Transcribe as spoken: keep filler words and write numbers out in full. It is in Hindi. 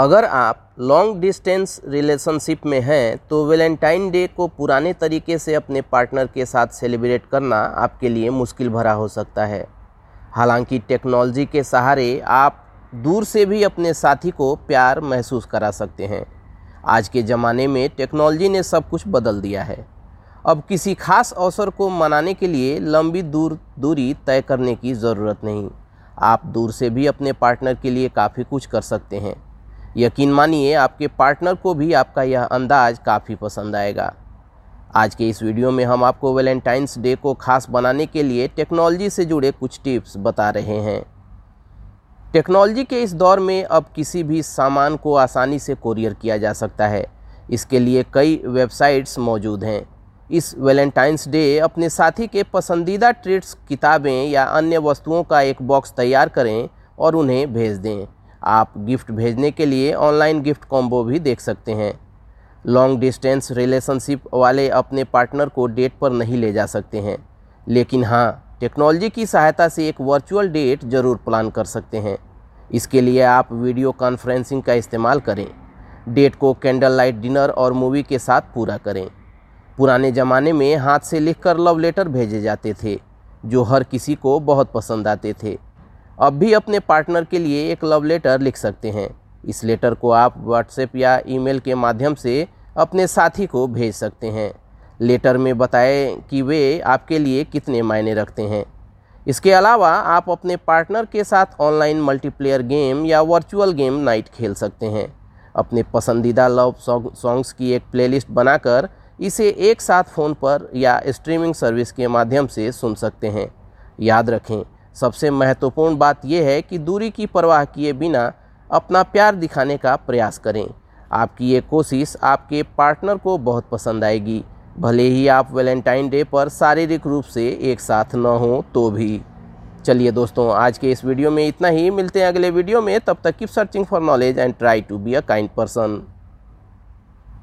अगर आप लॉन्ग डिस्टेंस रिलेशनशिप में हैं तो वैलेंटाइन डे को पुराने तरीके से अपने पार्टनर के साथ सेलिब्रेट करना आपके लिए मुश्किल भरा हो सकता है। हालांकि टेक्नोलॉजी के सहारे आप दूर से भी अपने साथी को प्यार महसूस करा सकते हैं। आज के ज़माने में टेक्नोलॉजी ने सब कुछ बदल दिया है। अब किसी खास अवसर को मनाने के लिए लंबी दूर दूरी तय करने की ज़रूरत नहीं, आप दूर से भी अपने पार्टनर के लिए काफ़ी कुछ कर सकते हैं। यकीन मानिए आपके पार्टनर को भी आपका यह अंदाज़ काफ़ी पसंद आएगा। आज के इस वीडियो में हम आपको वैलेंटाइंस डे को खास बनाने के लिए टेक्नोलॉजी से जुड़े कुछ टिप्स बता रहे हैं। टेक्नोलॉजी के इस दौर में अब किसी भी सामान को आसानी से कोरियर किया जा सकता है। इसके लिए कई वेबसाइट्स मौजूद हैं। इस वैलेंटाइंस डे अपने साथी के पसंदीदा ट्रीट्स, किताबें या अन्य वस्तुओं का एक बॉक्स तैयार करें और उन्हें भेज दें। आप गिफ्ट भेजने के लिए ऑनलाइन गिफ्ट कॉम्बो भी देख सकते हैं। लॉन्ग डिस्टेंस रिलेशनशिप वाले अपने पार्टनर को डेट पर नहीं ले जा सकते हैं, लेकिन हाँ, टेक्नोलॉजी की सहायता से एक वर्चुअल डेट ज़रूर प्लान कर सकते हैं। इसके लिए आप वीडियो कॉन्फ्रेंसिंग का इस्तेमाल करें। डेट को कैंडल लाइट डिनर और मूवी के साथ पूरा करें। पुराने ज़माने में हाथ से लिखकर लव लेटर भेजे जाते थे, जो हर किसी को बहुत पसंद आते थे। अब भी अपने पार्टनर के लिए एक लव लेटर लिख सकते हैं। इस लेटर को आप व्हाट्सएप या ईमेल के माध्यम से अपने साथी को भेज सकते हैं। लेटर में बताएं कि वे आपके लिए कितने मायने रखते हैं। इसके अलावा आप अपने पार्टनर के साथ ऑनलाइन मल्टीप्लेयर गेम या वर्चुअल गेम नाइट खेल सकते हैं। अपने पसंदीदा लव सॉन्ग्स की एक प्लेलिस्ट बनाकर इसे एक साथ फ़ोन पर या स्ट्रीमिंग सर्विस के माध्यम से सुन सकते हैं। याद रखें, सबसे महत्वपूर्ण बात यह है कि दूरी की परवाह किए बिना अपना प्यार दिखाने का प्रयास करें। आपकी ये कोशिश आपके पार्टनर को बहुत पसंद आएगी, भले ही आप वैलेंटाइन डे पर शारीरिक रूप से एक साथ न हो तो भी। चलिए दोस्तों, आज के इस वीडियो में इतना ही। मिलते हैं अगले वीडियो में। तब तक keep searching for knowledge and try to be a kind person.